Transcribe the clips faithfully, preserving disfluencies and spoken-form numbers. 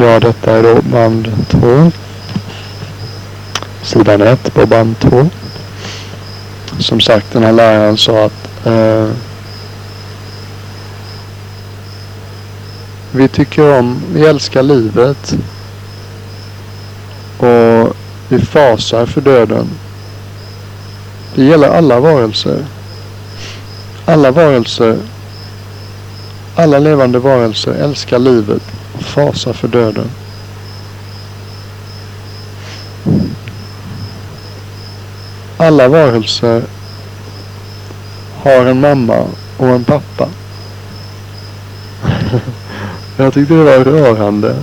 Ja, detta är då band två. Sidan ett på band två. Som sagt, den här läraren sa att eh, vi tycker om, vi älskar livet och vi fasar för döden. Det gäller alla varelser. Alla varelser, alla levande varelser älskar livet och fasar för döden. Alla varelser har en mamma och en pappa. Jag tyckte det var rörande.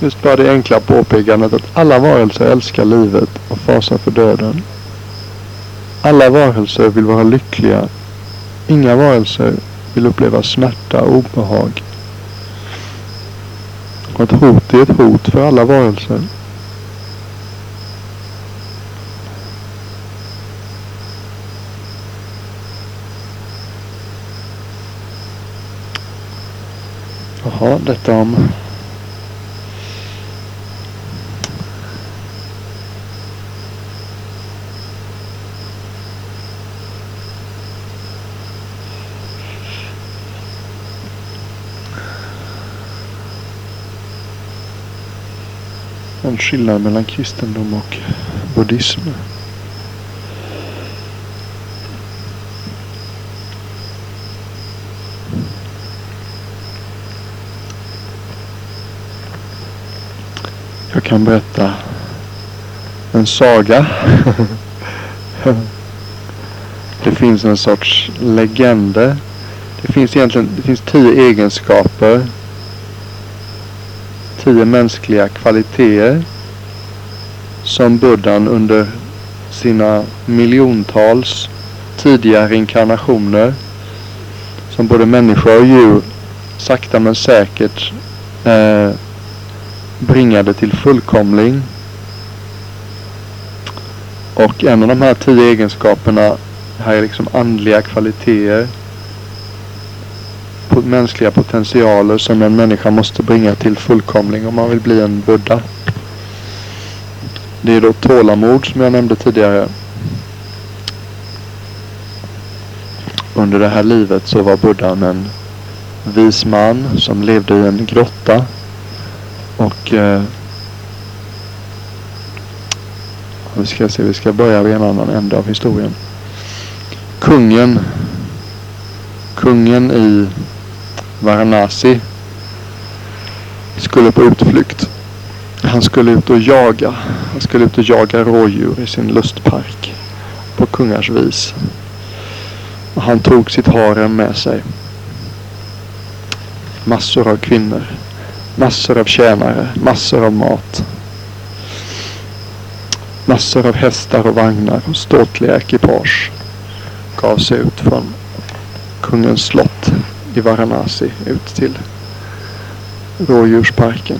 Just bara det enkla påpekandet att alla varelser älskar livet och fasar för döden. Alla varelser vill vara lyckliga. Inga varelser vill uppleva smärta och obehag. Och ett hot är ett hot för alla varelser. Jaha, detta om... en skillnad mellan kristendom och buddhism. Jag kan berätta en saga. Det finns en sorts legende. Det finns egentligen det finns tio egenskaper. Tio mänskliga kvaliteter som Buddhan under sina miljontals tidiga reinkarnationer som både människa och djur sakta men säkert eh, bringade till fullkomling. Och en av de här tio egenskaperna, här är liksom andliga kvaliteter, mänskliga potentialer som en människa måste bringa till fullkomling om man vill bli en buddha. Det är då tålamod som jag nämnde tidigare. Under det här livet så var buddhan en vis man som levde i en grotta och eh, vi ska se, vi ska börja vid en annan ände av historien. Kungen Kungen i Varanasi skulle på utflykt. Han skulle ut och jaga. Han skulle ut och jaga rådjur i sin lustpark på kungars vis. Och han tog sitt harem med sig. Massor av kvinnor, massor av tjänare, massor av mat. Massor av hästar och vagnar och ståtliga ekipage gav sig ut från kungens slott i Varanasi ut till rådjursparken.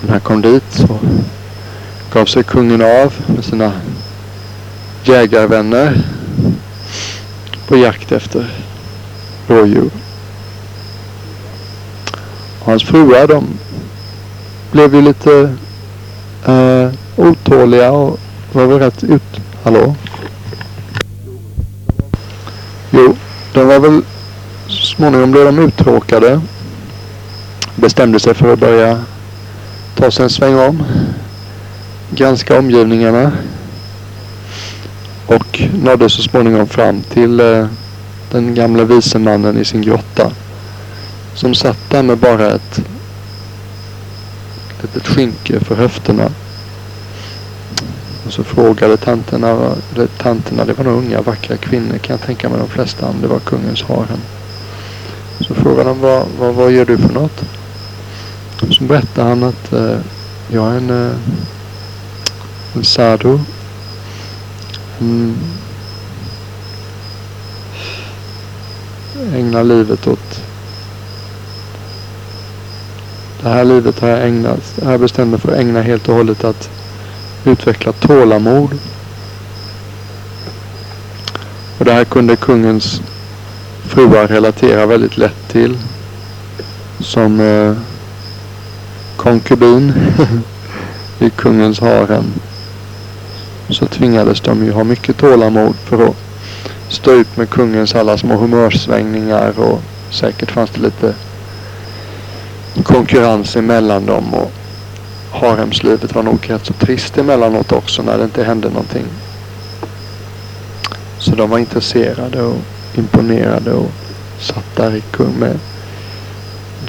När han kom dit så gav sig kungen av med sina jägarvänner på jakt efter rådjur. Och hans fruar, de blev ju lite eh, otåliga och var väl rätt ut... Hallå? Jo, de var väl småningom blev de uttråkade. Bestämde sig för att börja ta sig en sväng om. Granska omgivningarna. Och nådde så småningom fram till eh, den gamla visemannen i sin grotta. Som satt där med bara ett, ett, ett skynke för höfterna. Och så frågade tanterna, tanterna, det var några unga vackra kvinnor kan jag tänka mig de flesta, om det var kungens harem. Så frågade de, vad, vad, vad gör du för något? Så berättade han att eh, jag är en, eh, en sadhu. Mm. Ägnar livet åt... Det här livet har jag ägnat, jag bestämde för att ägna helt och hållet att utveckla tålamod. Och det här kunde kungens fruar relaterar väldigt lätt till som eh, konkubin i kungens harem, så tvingades de ju ha mycket tålamod för att stå ut med kungens alla små humörsvängningar, och säkert fanns det lite konkurrens emellan dem, och haremslivet var nog rätt så trist emellanåt också när det inte hände någonting. Så de var intresserade och imponerade och satt där i kung med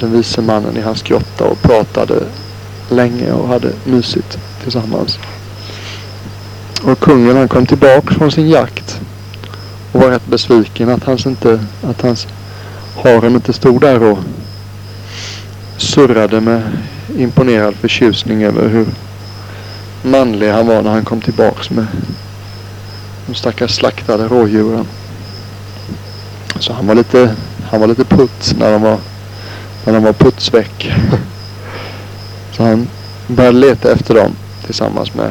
den vise mannen i hans grotta och pratade länge och hade mysigt tillsammans. Och kungen, han kom tillbaka från sin jakt och var rätt besviken att hans, inte, att hans harem inte stod där och surrade med imponerad förtjusning över hur manlig han var när han kom tillbaks med de stackars slaktade rådjuren. Så han var lite, han var lite puts när de var, när de var putsväck. Så han började leta efter dem tillsammans med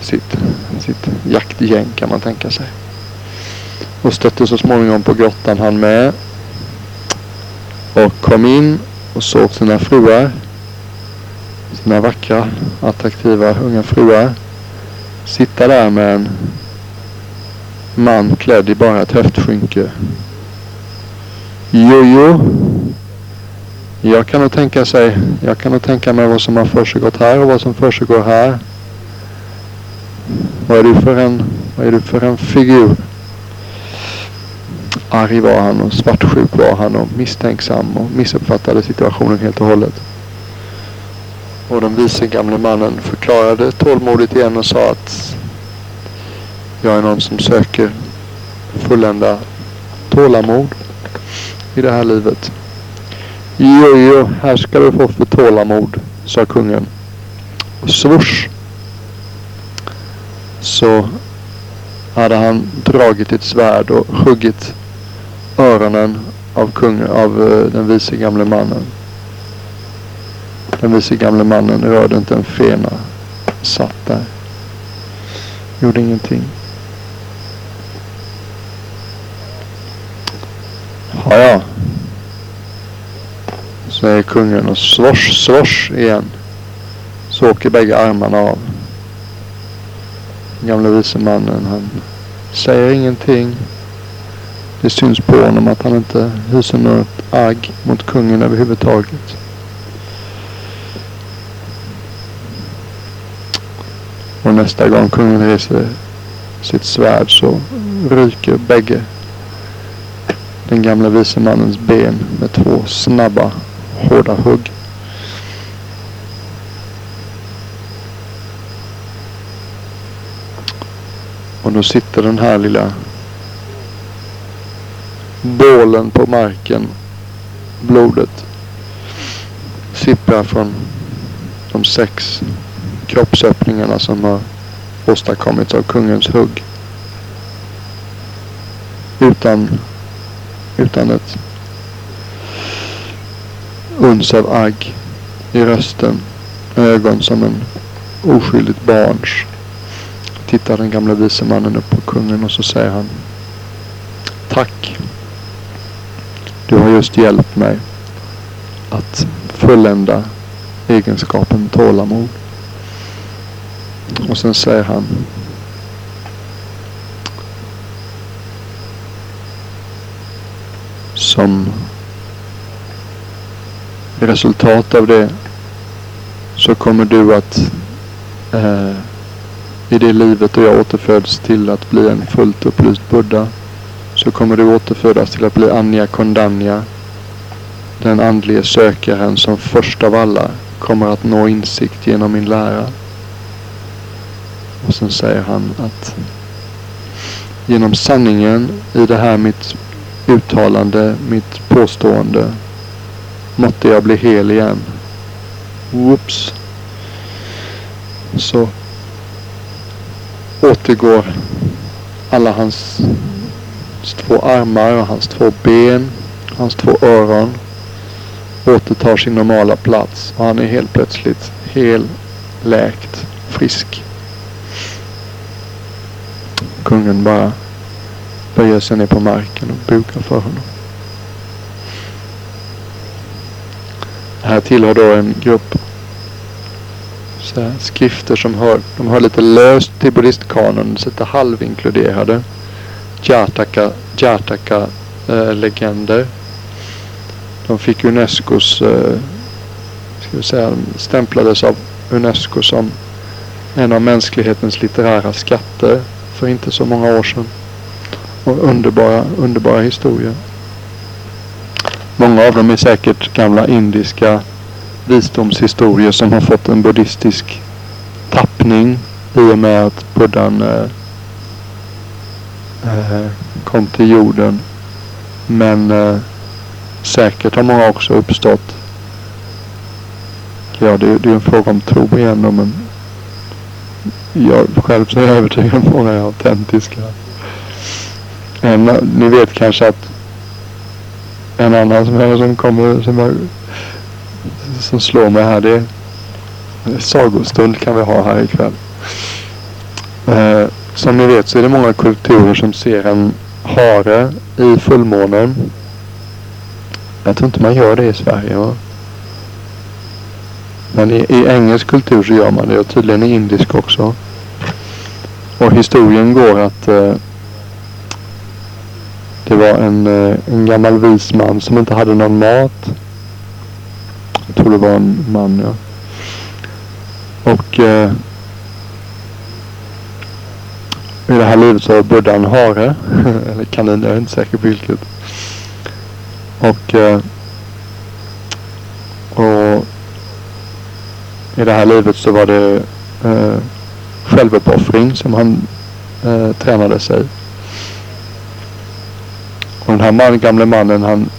sitt, sitt jaktgäng, kan man tänka sig. Och stötte så småningom på grottan han med, och kom in och såg sina fruar, sina vackra, attraktiva unga fruar, sitta där med en man klädd i bara ett höftskynke. Jo, jo. Jag kan nog tänka sig, jag kan nog tänka mig vad som har försiggått här och vad som försiggår här. Vad är du för en, vad är du för en figur? Arg var han och svartsjuk var han och misstänksam och missuppfattade situationen helt och hållet. Och den vise gamle mannen förklarade tålmodigt igen och sa att jag är någon som söker fullända tålamod i det här livet. Jo, jo, här ska du få för tålamod, sa kungen. Och svors, så hade han dragit ett svärd och huggit öronen av kungen, av den vise gamle mannen. Den vise gamle mannen rörde inte en fena, satt där, gjorde ingenting. Ja, ja, säger kungen, och svors, svors igen, så åker bägge armarna av. Den gamle vise mannen, han säger ingenting. Det syns på honom att han inte hyser något agg mot kungen överhuvudtaget. Och nästa gång kungen reser sitt svärd så ryker bägge den gamla vise mannens ben med två snabba, hårda hugg. Och då sitter den här lilla bålen på marken. Blodet sipprar från de sex kroppsöppningarna som har åstadkommits av kungens hugg. Utan, utan ett uns av agg i rösten, ögon som en oskyldigt barns, tittar den gamla vise mannen upp på kungen och så säger han: tack, du har just hjälpt mig att fullända egenskapen tålamod. Och sen säger han: som resultat av det så kommer du att eh, i det livet då jag återföds till att bli en fullt upplyst buddha, så kommer du återfödas till att bli Anya Kondanya, den andliga sökaren som först av alla kommer att nå insikt genom min lära. Och sen säger han att genom sanningen i det här mitt uttalande, mitt påstående, måtte jag bli hel igen. Whoops. Så återgår alla hans två armar och hans två ben, hans två öron, återtar sin normala plats och han är helt plötsligt hel, läkt, frisk. Kungen bara böjer sig ner på marken och bokar för honom. Här tillhör då en grupp så här, skrifter som hör, de hör lite löst till buddhistkanon, så lite halvinkluderade. Jataka, Jataka eh, legender. De fick UNESCOs, eh, ska vi säga, stämplades av UNESCO som en av mänsklighetens litterära skatter för inte så många år sedan. Och underbara, underbara historier. Många av dem är säkert gamla indiska visdomshistorier som har fått en buddhistisk tappning i och med att buddhan eh, kom till jorden. Men eh, säkert har många också uppstått. Ja, det, det är en fråga om tro igen, men jag själv så är jag övertygad om många är autentiska. En, ni vet kanske att en annan som, här, som kommer som, här, som slår mig här, det är sagostund kan vi ha här ikväll. Eh, som ni vet så är det många kulturer som ser en hare i fullmånen. Jag tror inte man gör det i Sverige, va? Men i, i engelsk kultur så gör man det, och tydligen i indisk också. Och historien går att eh, det var en, en gammal vis man som inte hade någon mat. Jag tror det var en man, ja. Och eh, i det här livet så var buddha en hare. Eller kanin, jag är inte säker på vilket. Och, eh, och i det här livet så var det eh, självuppoffring som han eh, tränade sig. Och den här man, gamle mannen, han,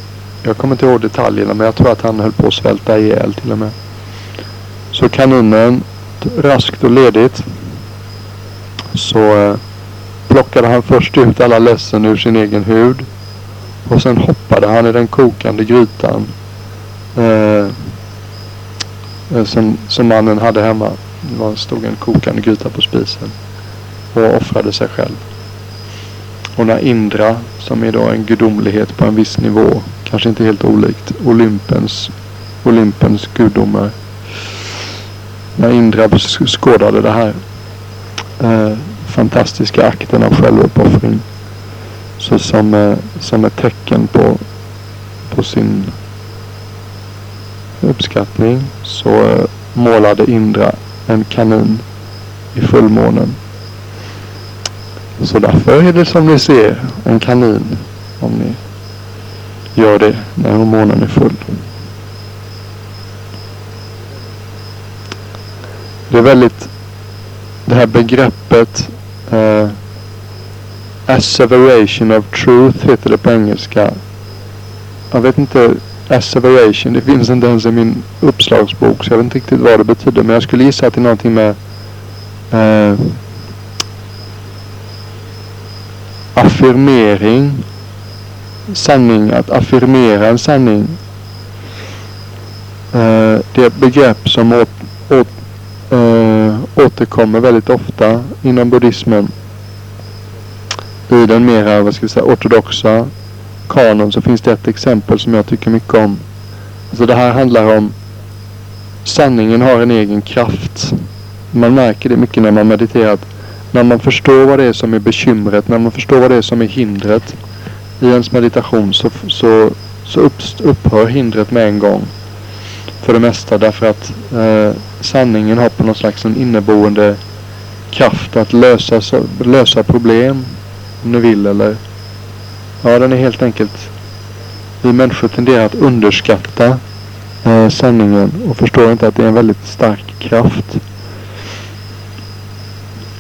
jag kommer inte ihåg detaljerna, men jag tror att han höll på att svälta ihjäl till och med. Så kaninen, raskt och ledigt, så eh, plockade han först ut alla lässen ur sin egen hud. Och sen hoppade han i den kokande grytan eh, som, som mannen hade hemma. Det var, stod en kokande gryta på spisen, och offrade sig själv. Och när Indra, som är då en gudomlighet på en viss nivå, kanske inte helt olikt Olympens, Olympens gudomar, när Indra skådade det här eh, fantastiska akten av självuppoffring, så som, eh, som ett tecken på, på sin uppskattning, så eh, målade Indra en kanin i fullmånen. Så därför är det som ni ser en kanin, om ni gör det när månen är full. Det är väldigt, det här begreppet eh, asseveration of truth heter det på engelska. Jag vet inte, asseveration, det finns inte ens i min uppslagsbok, så jag vet inte riktigt vad det betyder, men jag skulle gissa att det är någonting med eh, affirmering, sanning, att affirmera en sanning. Eh, det är ett begrepp som åt, åt, eh, återkommer väldigt ofta inom buddhismen. I den mera, vad ska vi säga, ortodoxa kanon så finns det ett exempel som jag tycker mycket om. Alltså det här handlar om sanningen har en egen kraft. Man märker det mycket när man mediterar. När man förstår vad det är som är bekymret, när man förstår vad det är som är hindret i ens meditation, så, så, så upp, upphör hindret med en gång. För det mesta, därför att eh, sanningen har på någon slags en inneboende kraft att lösa, lösa problem, om ni vill, eller... Ja, den är helt enkelt... Vi människor tenderar att underskatta eh, sanningen och förstår inte att det är en väldigt stark kraft.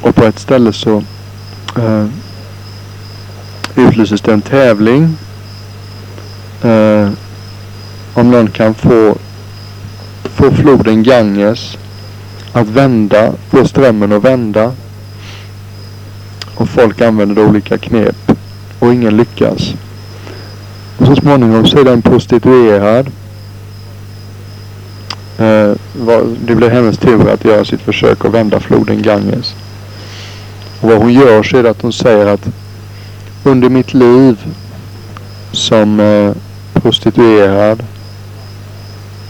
Och på ett ställe så eh, utlyses det en tävling. Eh, om någon kan få, få floden Ganges att vända, få strömmen att vända. Och folk använder olika knep och ingen lyckas. Och så småningom så är den prostituerad. Eh, var, det blev hennes tur att göra sitt försök att vända floden Ganges. Och vad hon gör så är det att hon säger att under mitt liv som eh, prostituerad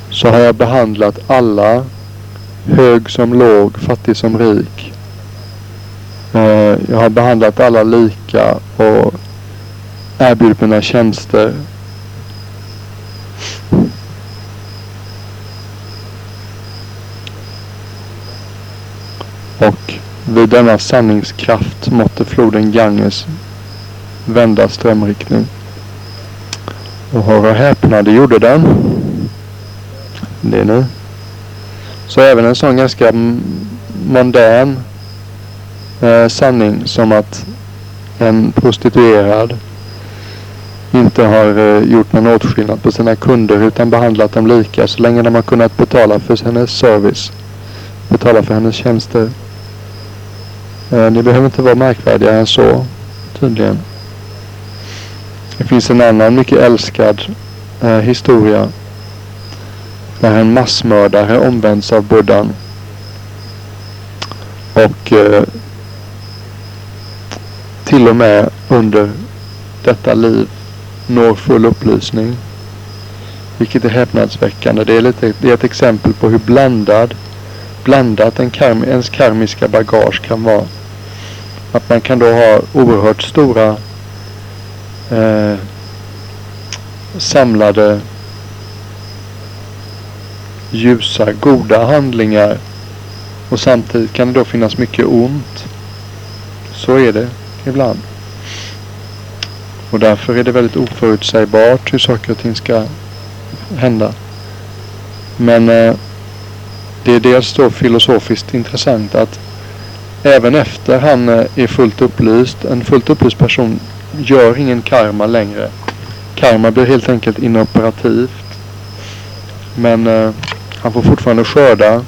så har jag behandlat alla, hög som låg, fattig som rik. Eh, jag har behandlat alla lika och erbjudit mina tjänster. Och vid denna sanningskraft måtte floden Ganges vända strömriktning. Och hör och häpna, det gjorde den. Det är nu. Så även en sån ganska mondän eh, sanning som att en prostituerad inte har eh, gjort någon åtskillnad på sina kunder utan behandlat dem lika så länge de har kunnat betala för hennes service. Betala för hennes tjänster. Eh, ni behöver inte vara märkvärdigare än så, tydligen. Det finns en annan mycket älskad eh, historia när en massmördare omvänds av Buddhan och eh, till och med under detta liv når full upplysning, vilket är häpnadsväckande. Det är, lite, det är ett exempel på hur blandad blandat en karm, ens karmiska bagage kan vara. Att man kan då ha oerhört stora eh, samlade ljusa, goda handlingar och samtidigt kan det då finnas mycket ont. Så är det ibland. Och därför är det väldigt oförutsägbart hur saker och ting ska hända. Men eh, det är dels då filosofiskt intressant att även efter han är fullt upplyst, en fullt upplyst person gör ingen karma längre. Karma blir helt enkelt inoperativt. Men eh, han får fortfarande skörda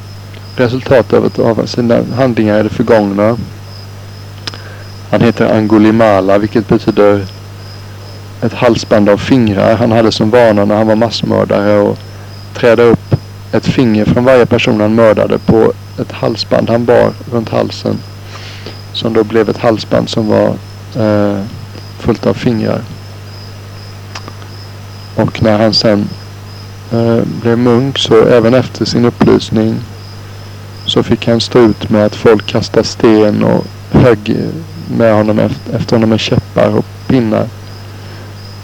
resultatet av sina handlingar i det förgångna. Han heter Angulimala, vilket betyder ett halsband av fingrar. Han hade som vana när han var massmördare och träda upp ett finger från varje person han mördade på ett halsband han bar runt halsen. Som då blev ett halsband som var eh, fullt av fingrar. Och när han sen eh, blev munk så även efter sin upplysning så fick han stå ut med att folk kastade sten och högg med honom efter, efter honom med käppar och pinnar.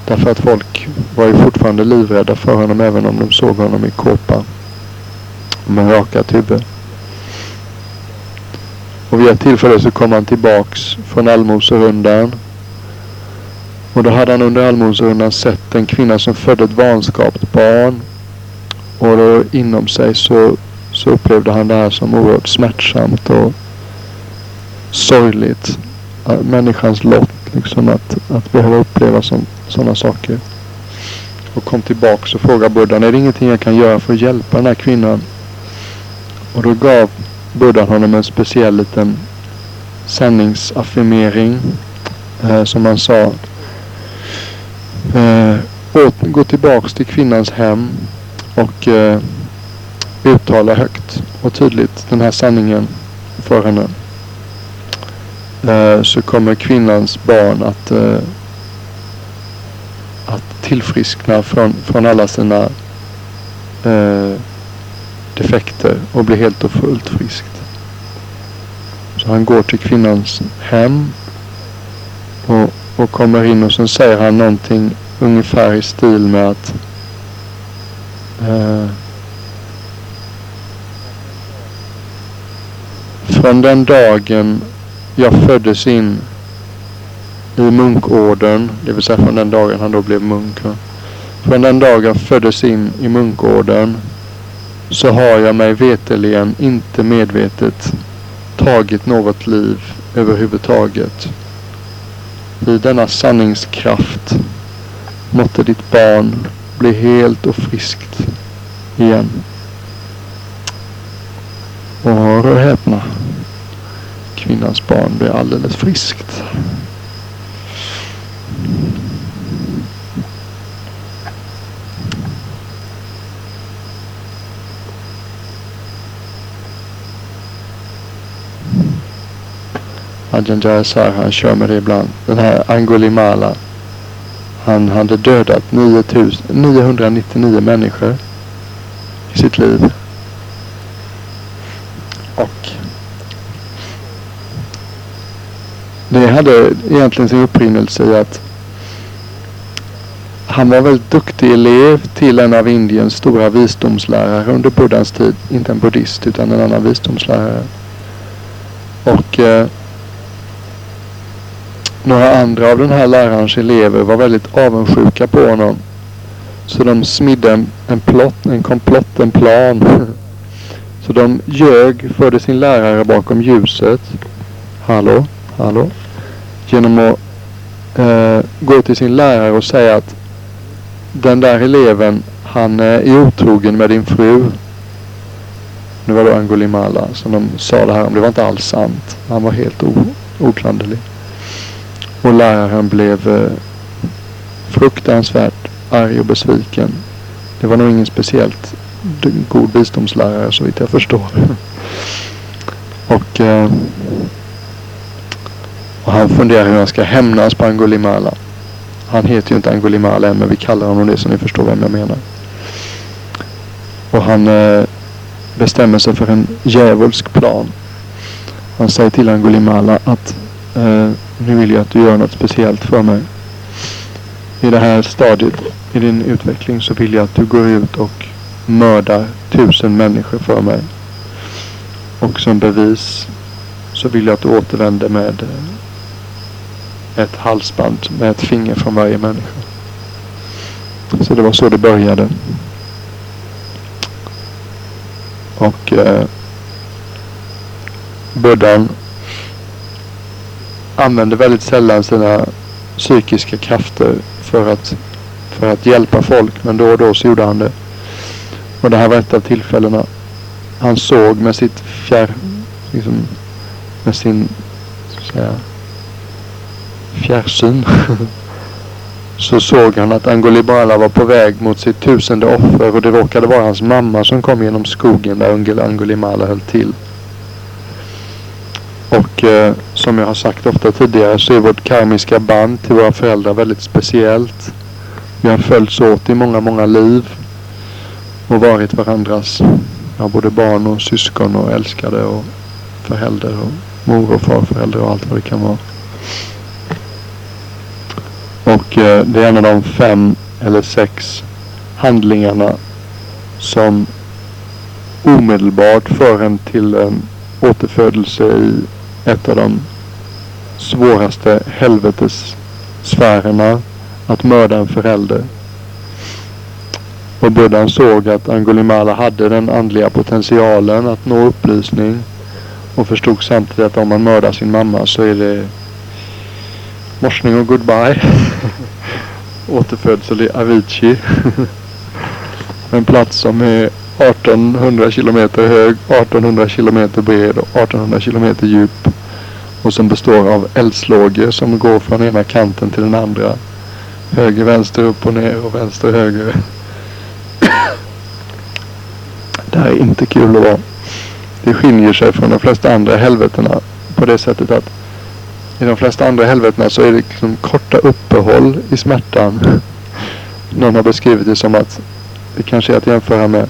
Därför att folk var ju fortfarande livrädda för honom även om de såg honom i kåpa. Med raka tubben. Och vid ett tillfälle så kom han tillbaks från allmoserundan. Och då hade han under allmoserundan sett en kvinna som födde ett vanskapt barn. Och då inom sig så, så upplevde han det här som oerhört smärtsamt och sorgligt. Människans lott liksom att, att behöva uppleva sådana saker. Och kom tillbaks och frågade Buddhan, är det ingenting jag kan göra för att hjälpa den här kvinnan? Och då gav Buddhan honom en speciell liten sanningsaffirmering. Eh, som han sa. Eh, åt, gå tillbaks till kvinnans hem. Och eh, uttala högt och tydligt den här sanningen för henne. Eh, så kommer kvinnans barn att... Eh, att tillfriskna från, från alla sina eh, defekter och bli helt och fullt friskt. Så han går till kvinnans hem och, och kommer in och sen säger han någonting ungefär i stil med att eh, från den dagen jag föddes in i munkorden, det vill säga från den dagen han då blev munk. Från den dagen föddes in i munkorden så har jag mig veteligen inte medvetet tagit något liv överhuvudtaget. I denna sanningskraft måtte ditt barn bli helt och friskt igen. Och hör och häpna. Kvinnans barn blir alldeles friskt. Ajahn Jayasaro, han kör med det ibland. Den här Angulimala. Han hade dödat nio tusen niohundranittionio människor i sitt liv. Och det hade egentligen sin upprinnelse i att han var väldigt duktig elev till en av Indiens stora visdomslärare under Buddhas tid. Inte en buddhist utan en annan visdomslärare. Och eh, några andra av den här lärarens elever var väldigt avundsjuka på honom. Så de smidde en, en plott, en komplott, en plan. Så de ljög, förde sin lärare bakom ljuset. Hallå, hallå. Genom att eh, gå till sin lärare och säga att den där eleven, han är otrogen med din fru. Nu var det Angulimala som de sa det här om. Det var inte alls sant. Han var helt o- oklanderlig. Och läraren blev eh, fruktansvärt arg och besviken. Det var nog ingen speciellt god visdomslärare så vitt jag förstår. och, eh, och han funderade hur han ska hämnas på Angulimala. Han heter ju inte Angulimala än, men vi kallar honom det så ni förstår vem jag menar. Och han eh, bestämmer sig för en djävulsk plan. Han säger till Angulimala att eh, nu vill jag att du gör något speciellt för mig. I det här stadiet i din utveckling så vill jag att du går ut och mördar tusen människor för mig. Och som bevis så vill jag att du återvänder med ett halsband med ett finger från varje människa. Så det var så det började. Och eh, Buddhan använde väldigt sällan sina psykiska krafter för att, för att hjälpa folk. Men då och då så gjorde han det. Och det här var ett av tillfällena. Han såg med sitt fjär... Liksom, med sin... Så säga, fjärrsyn. så såg han att Angulimala var på väg mot sitt tusende offer. Och det råkade vara hans mamma som kom genom skogen där Angulimala höll till. Och eh, som jag har sagt ofta tidigare så är vårt karmiska band till våra föräldrar väldigt speciellt. Vi har följts åt i många, många liv. Och varit varandras, ja, både barn och syskon och älskade och förälder och mor och farföräldrar och allt vad det kan vara. Och eh, det är en av de fem eller sex handlingarna som omedelbart för en till en återfödelse i ett av de svåraste helvetes sfärerna, att mörda en förälder. Och Buddhan såg att Angulimala hade den andliga potentialen att nå upplysning. Och förstod samtidigt att om man mördar sin mamma så är det morsning och goodbye. Återfödsel i Aviciu. en plats som är artonhundra kilometer hög, artonhundra kilometer bred och artonhundra kilometer djup. Och som består av eldslågor som går från ena kanten till den andra. Höger, vänster, upp och ner och vänster, höger. Det här är inte kul att vara. Det skiljer sig från de flesta andra helvetena på det sättet att i de flesta andra helvetena så är det liksom korta uppehåll i smärtan. Någon har beskrivit det som att det kanske är att jämföra med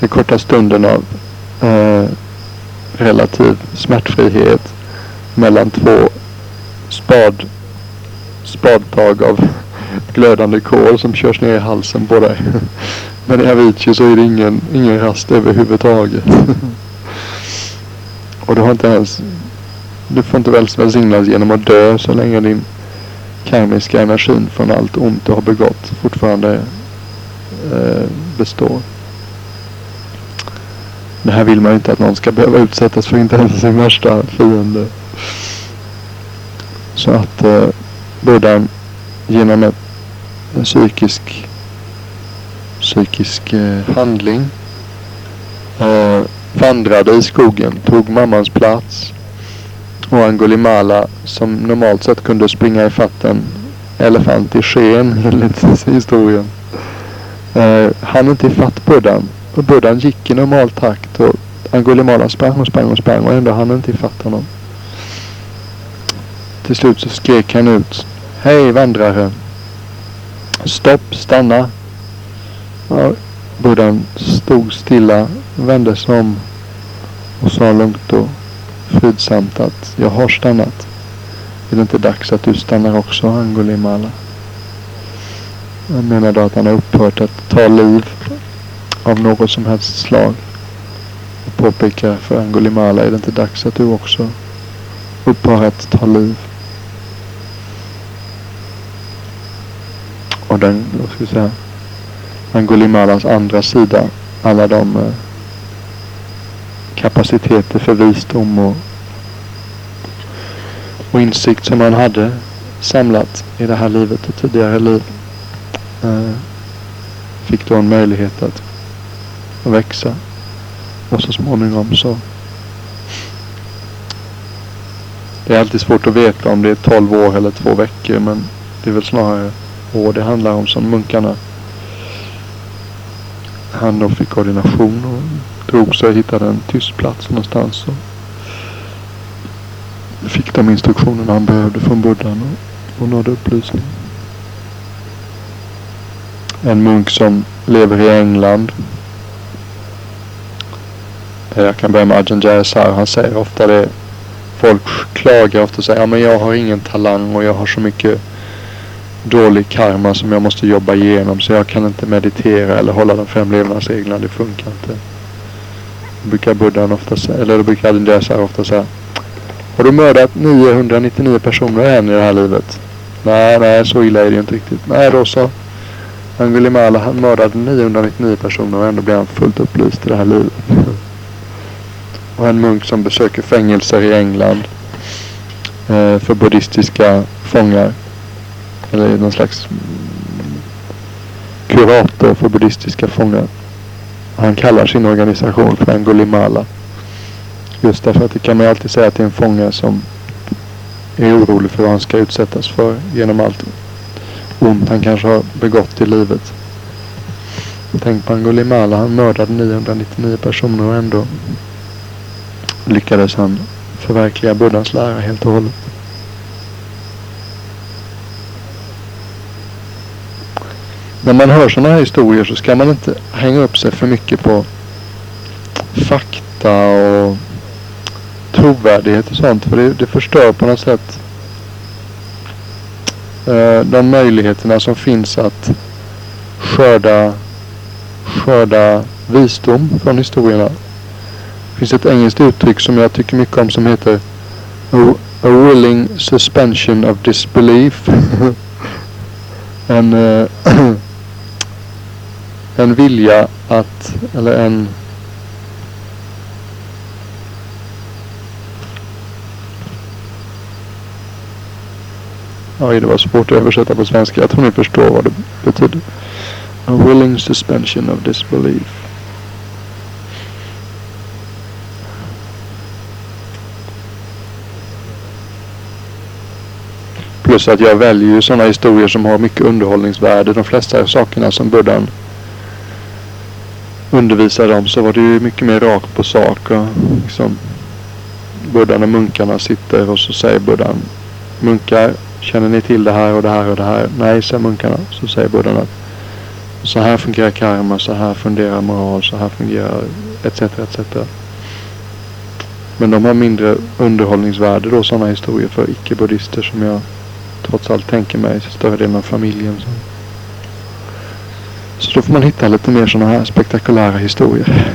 den korta stunden av eh, relativ smärtfrihet mellan två spad, spadtag av glödande kol som körs ner i halsen på dig. Men i Aviciu så är det ingen, ingen rast överhuvudtaget. Och du har inte ens... Du får inte väl välsignas genom att dö så länge din karmiska energin från allt ont du har begått fortfarande eh, består. Det här vill man inte att någon ska behöva utsättas för, inte ens sin värsta fiende. Så att eh, Buddhan genom ett, en psykisk... psykisk eh, handling eh, vandrade i skogen, tog mammans plats, och Angulimala som normalt sett kunde springa i fatten elefant i sken enligt historien, eh, hann inte i fatt Buddhan, och Buddhan gick i normal takt och Angulimala sprang och sprang och sprang och ändå hann inte i fatt honom. Till slut så skrek han ut: "Hej vandrare! Stopp, stanna!" Ja, Buddhan stod stilla, vände sig om och sa lugnt och fridsamt att jag har stannat. Är det inte dags att du stannar också, Angulimala? Han menar då att han har upphört att ta liv av något som helst slag. Och påpekar för Angulimala: är det inte dags att du också upphör att ta liv? Och den, vad ska jag säga, Angulimalas andra sida, alla de eh, kapaciteter för visdom och, och insikt som han hade samlat i det här livet och tidigare liv, eh, fick då en möjlighet att växa. Och så småningom så, det är alltid svårt att veta om det är tolv år eller två veckor, men det är väl snarare år det handlar om, som munkarna. Han då fick ordination och drog sig och hittade en tyst plats någonstans. Och fick de instruktionerna han behövde från Buddhan och, och nådde upplysning. En munk som lever i England. Jag kan börja med Ajahn Jayasaro. Han säger ofta det. Folk klagar ofta och säger: ja, men jag har ingen talang och jag har så mycket dålig karma som jag måste jobba igenom, så jag kan inte meditera eller hålla de fem levnadsreglerna, det funkar inte. Då brukar Buddhan ofta säga, eller då brukar Ajahn Jayasaro ofta säga: har du mördat niohundranittionio personer än i det här livet? Nej, nej, så illa är det inte riktigt. Nej, då så. Angulimala, han mördade niohundranittionio personer och ändå blev han fullt upplyst i det här livet. Och en munk som besöker fängelser i England eh, för buddhistiska fångar, eller någon slags kurator för buddhistiska fångar. Han kallar sin organisation för Angulimala, just därför att det kan man alltid säga att det är en fånge som är orolig för vad han ska utsättas för genom allt ont han kanske har begått i livet. Tänk på Angulimala, han mördade niohundranittionio personer och ändå lyckades han förverkliga Buddhas lära helt och hållet. När man hör sådana här historier så ska man inte hänga upp sig för mycket på fakta och trovärdighet och sånt. För det, det förstör på något sätt eh, de möjligheterna som finns att skörda, skörda visdom från historierna. Det finns ett engelskt uttryck som jag tycker mycket om som heter A, a willing suspension of disbelief. En, eh, en vilja att, eller en oj, det var svårt att översätta på svenska. Jag tror ni förstår vad det betyder. A willing suspension of disbelief. Plus att jag väljer ju sådana historier som har mycket underhållningsvärde. De flesta sakerna som Buddhan undervisade om, så var det ju mycket mer rakt på sak. Och liksom, Buddhan och munkarna sitter och så säger Buddhan: munkar, känner ni till det här och det här och det här? Nej, säger munkarna. Så säger Buddhan att så här fungerar karma, så här fungerar moral, så här fungerar et cetera et cetera. Men de har mindre underhållningsvärde då, sådana historier för icke-buddhister, som jag trots allt tänker mig större delen av familjen. Så. så då får man hitta lite mer sådana här spektakulära historier.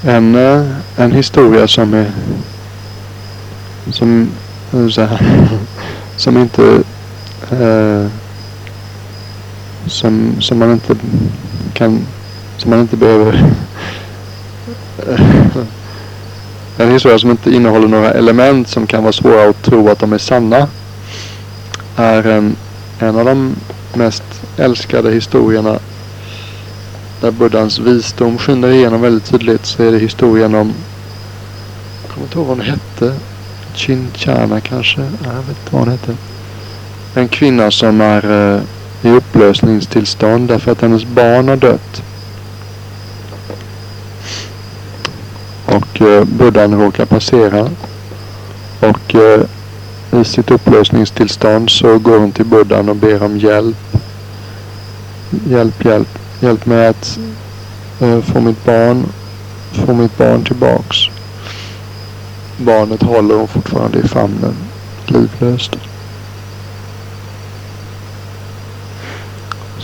Mm. En, en historia som är som så här, som inte eh, som som man inte kan som man inte behöver en historia som inte innehåller några element som kan vara svåra att tro att de är sanna, är en, en av de mest älskade historierna där Buddhans visdom skiner igenom väldigt tydligt. Så är det historien om, jag kommer inte ihåg vad hon hette, Kinkäna kanske? Jag vet inte vad hon heter. En kvinna som är eh, i upplösningstillstånd därför att hennes barn har dött. Och eh, buddhan råkar passera. Och eh, i sitt upplösningstillstånd så går hon till buddhan och ber om hjälp. Hjälp, hjälp. Hjälp mig att eh, få mitt barn. Få mitt barn tillbaks. Barnet håller hon fortfarande i famnen. Livlöst.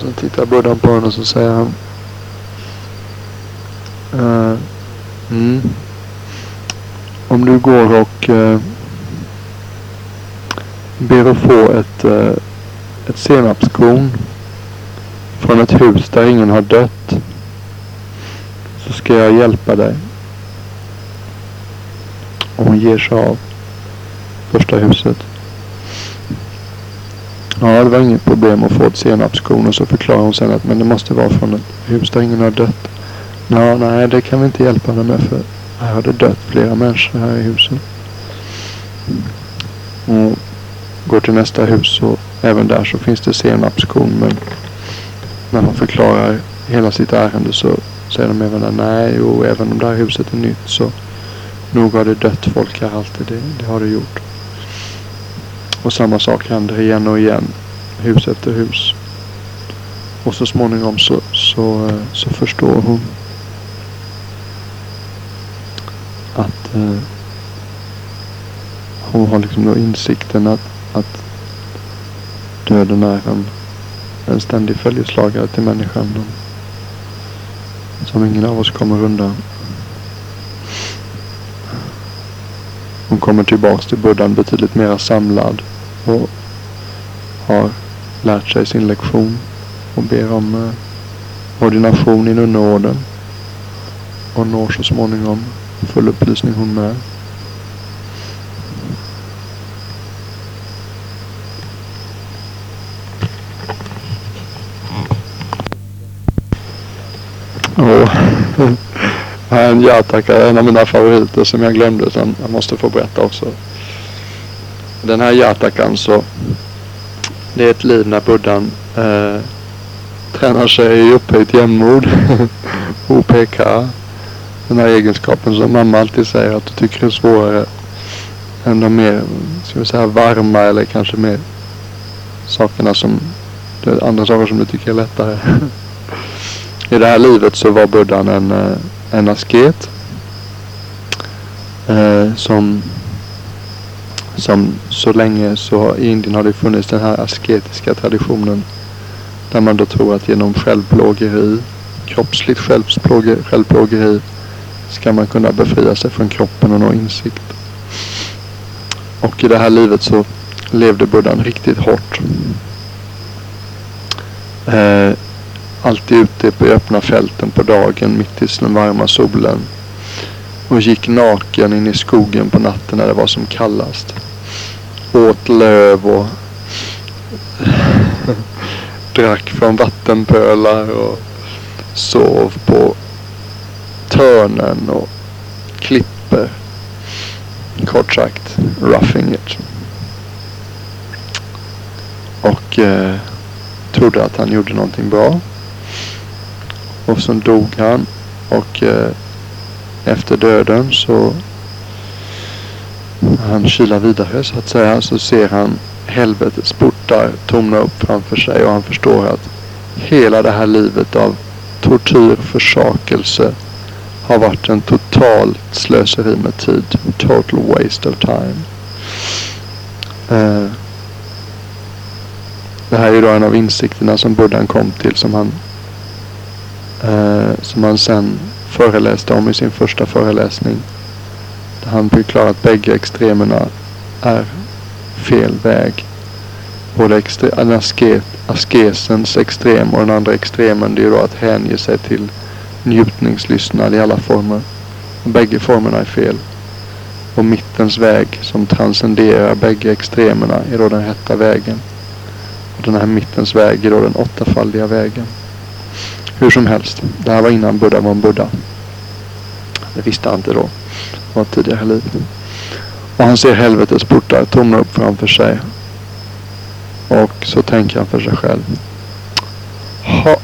Sen tittar buddhan på henne och så säger han. Uh, mm. Om du går och uh, ber att få ett, uh, ett senapskorn från ett hus där ingen har dött, så ska jag hjälpa dig. Och hon ger sig av första huset. Ja, det var inget problem att få ett senapskorn, och så förklarar hon sen att men det måste vara från ett hus där ingen har dött. Ja, nej, det kan vi inte hjälpa henne med, för här hade dött flera människor här i husen. Och går till nästa hus och även där så finns det senapskorn, men när man förklarar hela sitt ärende så säger de även där, nej, och även om det här huset är nytt så nog har det dött folk här alltid, det, det har det gjort. Och samma sak händer igen och igen. Hus efter hus. Och så småningom så, så, så förstår hon att eh, hon har liksom då insikten att, att döden är en, en ständig följeslagare till människan. Och, som ingen av oss kommer undan. Hon kommer tillbaks till buddhan betydligt mer samlad och har lärt sig sin lektion och ber om eh, ordination i nunneorden och når så småningom full upplysning hon med. Åh. En Jataka är en av mina favoriter som jag glömde, så jag måste få berätta också. Den här Jatakan, så det är ett liv när buddhan eh, tränar sig i upphöjt jämnmod. O P K. Den här egenskapen som mamma alltid säger att du tycker är svårare än de mer, ska vi säga, varma eller kanske mer sakerna som, andra saker som du tycker är lättare. I det här livet så var buddhan en eh, En asket eh, som, som så länge så i Indien har det funnits den här asketiska traditionen där man då tror att genom självplågeri, kroppsligt självplågeri, självplågeri ska man kunna befria sig från kroppen och nå insikt. Och i det här livet så levde buddhan riktigt hårt. Eh, Alltid ute på öppna fälten på dagen mitt i den varma solen. Och gick naken in i skogen på natten när det var som kallast. Åt löv och drack från vattenpölar och sov på törnen och klipper. Kort sagt, roughing it. Och eh, trodde att han gjorde någonting bra. Och sen dog han, och eh, efter döden så han kilar vidare så att säga, så ser han helvetets portar tomna upp framför sig, och han förstår att hela det här livet av tortyr, försakelse har varit en total slöseri med tid, total waste of time. Eh, det här är ju då en av insikterna som buddhan kom till, som han Uh, som han sen föreläste om i sin första föreläsning. Där han förklarar att bägge extremerna är fel väg. Både extre- aske- askesens extrem och den andra extremen, det är ju då att hänge sig till njutningslyssnad i alla former. Och bägge formerna är fel. Och mittens väg som transcenderar bägge extremerna är då den rätta vägen. Och den här mittens väg är då den åttafaldiga vägen. Hur som helst, det här var innan buddha var en buddha. Det visste han inte då. Det var ett tidigare liv. Och han ser helvetets portar tomna upp framför sig. Och så tänker han för sig själv. Ha.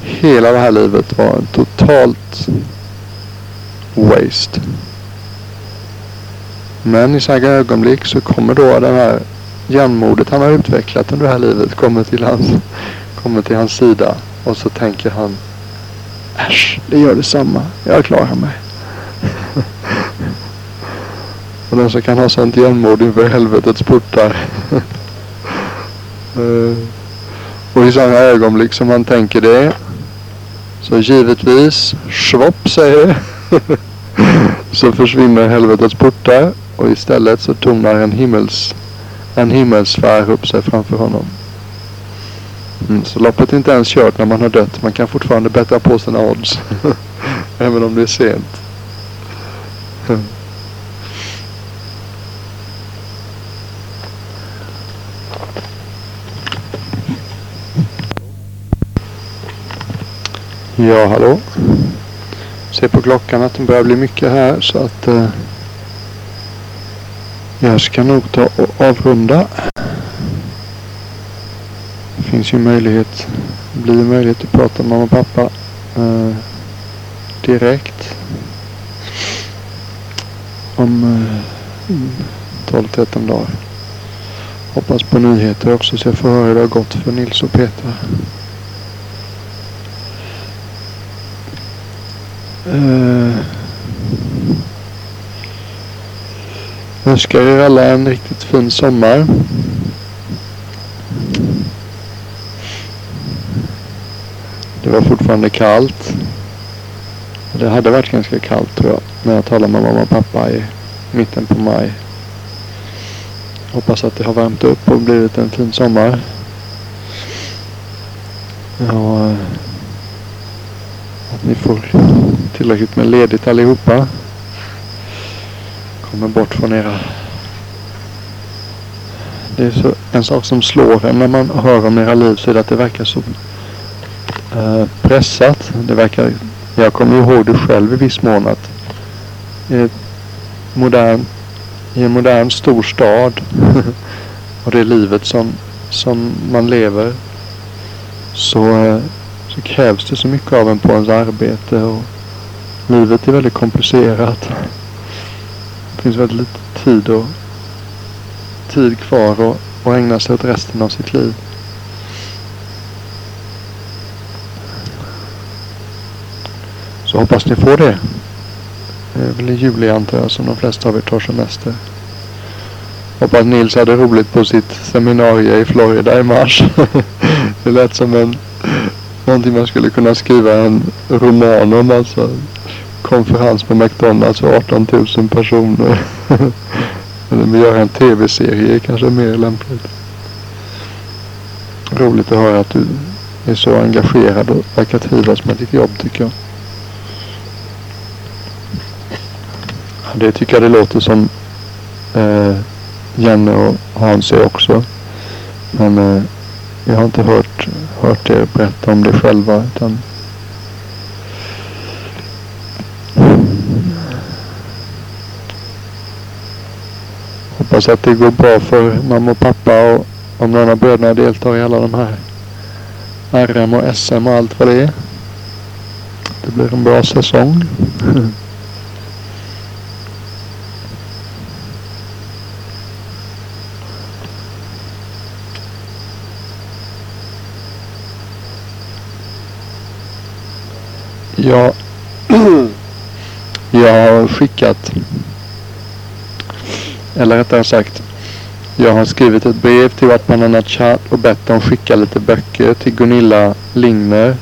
Hela det här livet var en totalt waste. Men i sådana ögonblick så kommer då det här järnmodet han har utvecklat under det här livet kommer till hans, kommer till hans sida. Och så tänker han, äsch, det gör detsamma. Jag klarar mig. Och den som kan ha sånt järnmod inför helvetets portar. uh. Och i samma ögonblick som man tänker det, så givetvis, schvopp säger så försvinner helvetets portar. Och istället så tonar en himmels, en himmelsfär upp sig framför honom. Mm, så loppet är inte ens kört när man har dött. Man kan fortfarande bättra på sina odds. Även om det är sent. Ja, hallå. Se på klockan att det börjar bli mycket här, så att eh, jag ska nog ta och avrunda. Det finns ju möjlighet, det blir möjlighet att prata med mamma och pappa eh, direkt om eh, tolv tretton dagar. Hoppas på nyheter också så jag får höra hur det har gått för Nils och Petra. Uh, jag önskar er alla en riktigt fin sommar. Det var fortfarande kallt. Det hade varit ganska kallt tror jag när jag talade med mamma och pappa i mitten på maj. Hoppas att det har värmt upp och blivit en fin sommar. Ja, att ni får tillräckligt med ledigt allihopa. Kommer bort från era. Det är så, en sak som slår en när man hör om era liv så är det att det verkar så eh, pressat. Det verkar, jag kommer ihåg det själv i viss mån att i, modern, i en modern stor stad och det livet som, som man lever så, eh, så krävs det så mycket av en på ens arbete och livet är väldigt komplicerat. Det finns väldigt lite tid, och, tid kvar och, och ägna sig åt resten av sitt liv. Så hoppas ni får det. Det är väl i juli antar jag som de flesta av er tar semester. Hoppas Nils hade roligt på sitt seminarium i Florida i mars. Det lät som en någonting man skulle kunna skriva en roman om, alltså konferens på McDonalds för arton tusen personer. Eller vi gör en tv-serie kanske mer lämpligt. Roligt att höra att du är så engagerad och verkar trivas med ditt jobb tycker jag. Det tycker jag det låter som eh, Jenny och Hans är också. Men eh, jag har inte hört, hört er berätta om det själva utan hoppas att det går bra för mamma och pappa och om någon av bröderna deltar i alla de här R M och S M och allt vad det är. Det blir en bra säsong. Mm. Jag, jag har skickat, eller rättare sagt, jag har skrivit ett brev till Vatmanana Chat och bett dem skicka lite böcker till Gunilla Ligner.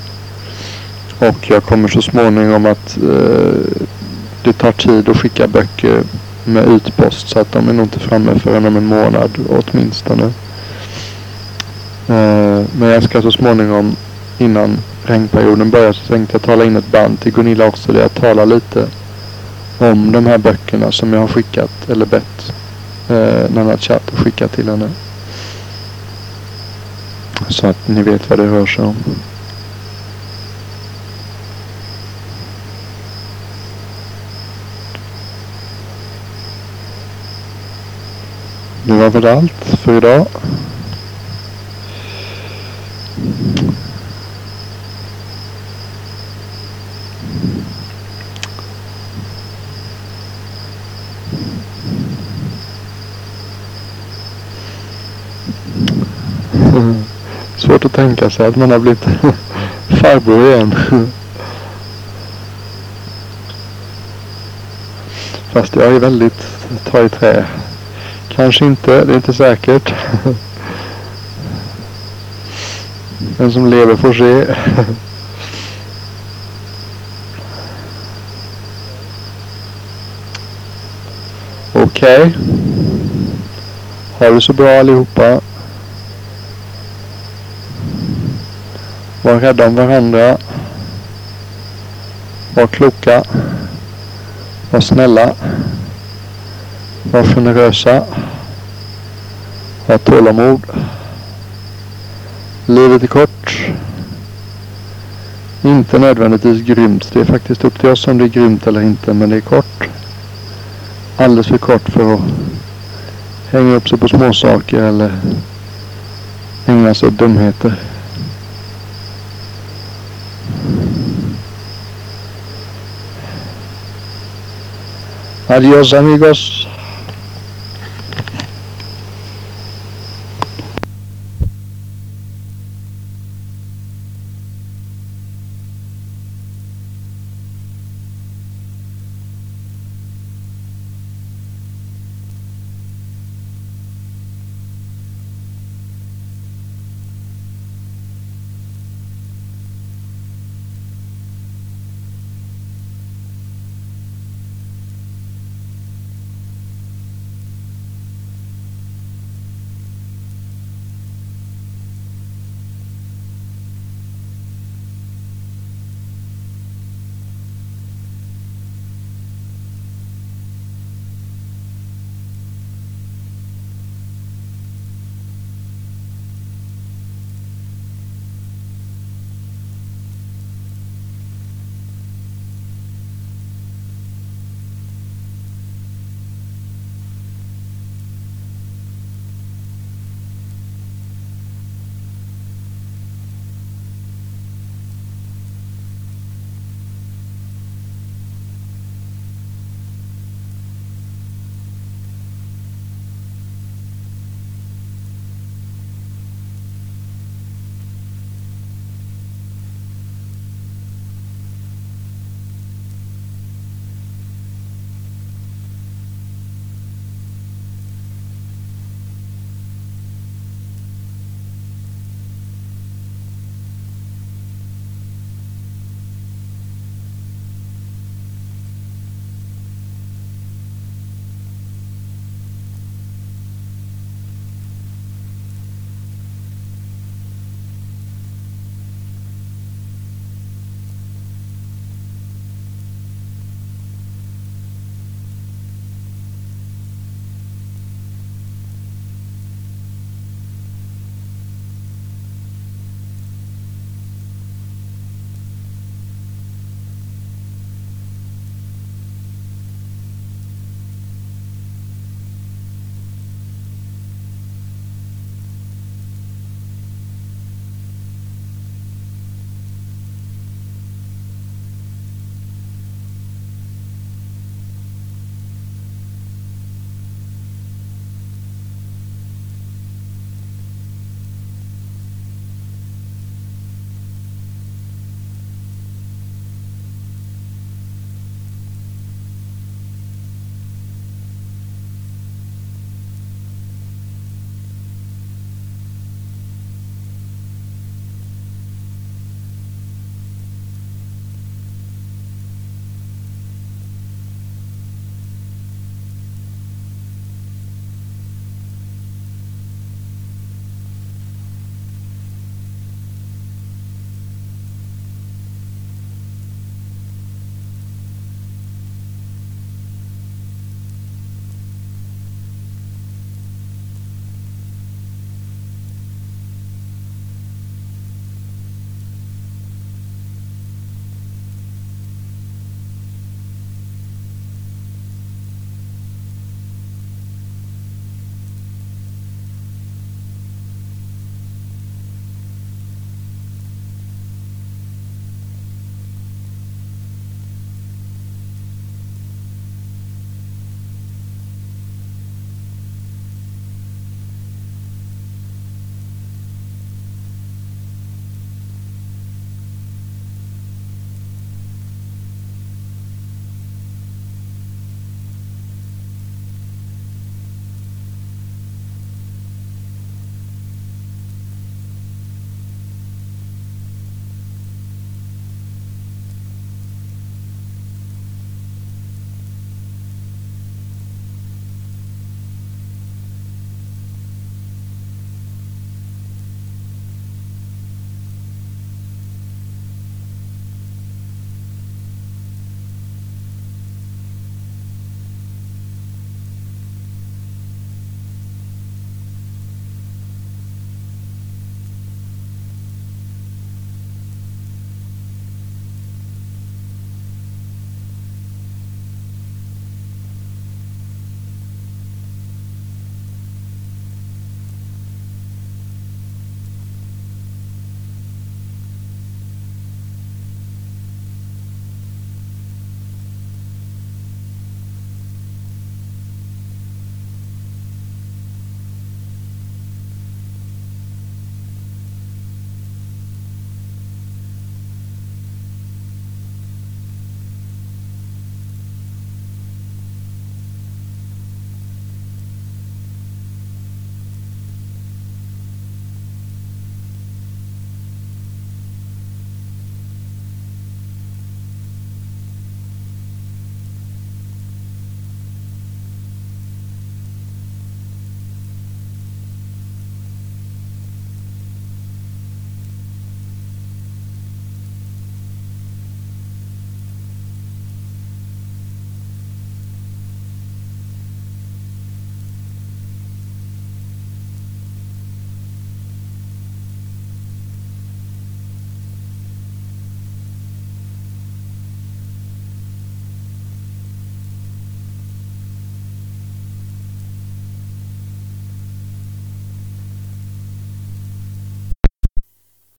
Och jag kommer så småningom att eh, det tar tid att skicka böcker med utpost så att de är nog inte framme förrän om en månad åtminstone. Eh, men jag ska så småningom innan regnperioden börjar så tänkte jag tala in ett band till Gunilla också där jag talar lite om de här böckerna som jag har skickat eller bett eh, Nana Chat att skicka till henne. Så att ni vet vad det rör sig om. Det var väl allt för idag. Svårt att tänka sig att man har blivit farbror igen. Fast jag är väldigt ta i trä. Kanske inte, det är inte säkert. Den som lever får se. Okej. Okay. Ha det så bra allihopa. Var rädda om varandra. Var kloka. Var snälla. Var generösa. Ha tålamod. Livet är kort. Inte nödvändigtvis grymt. Det är faktiskt upp till oss om det är grymt eller inte. Men det är kort. Alldeles för kort för att hänga upp sig på små saker eller ägna sig åt dumheter. Adiós amigos.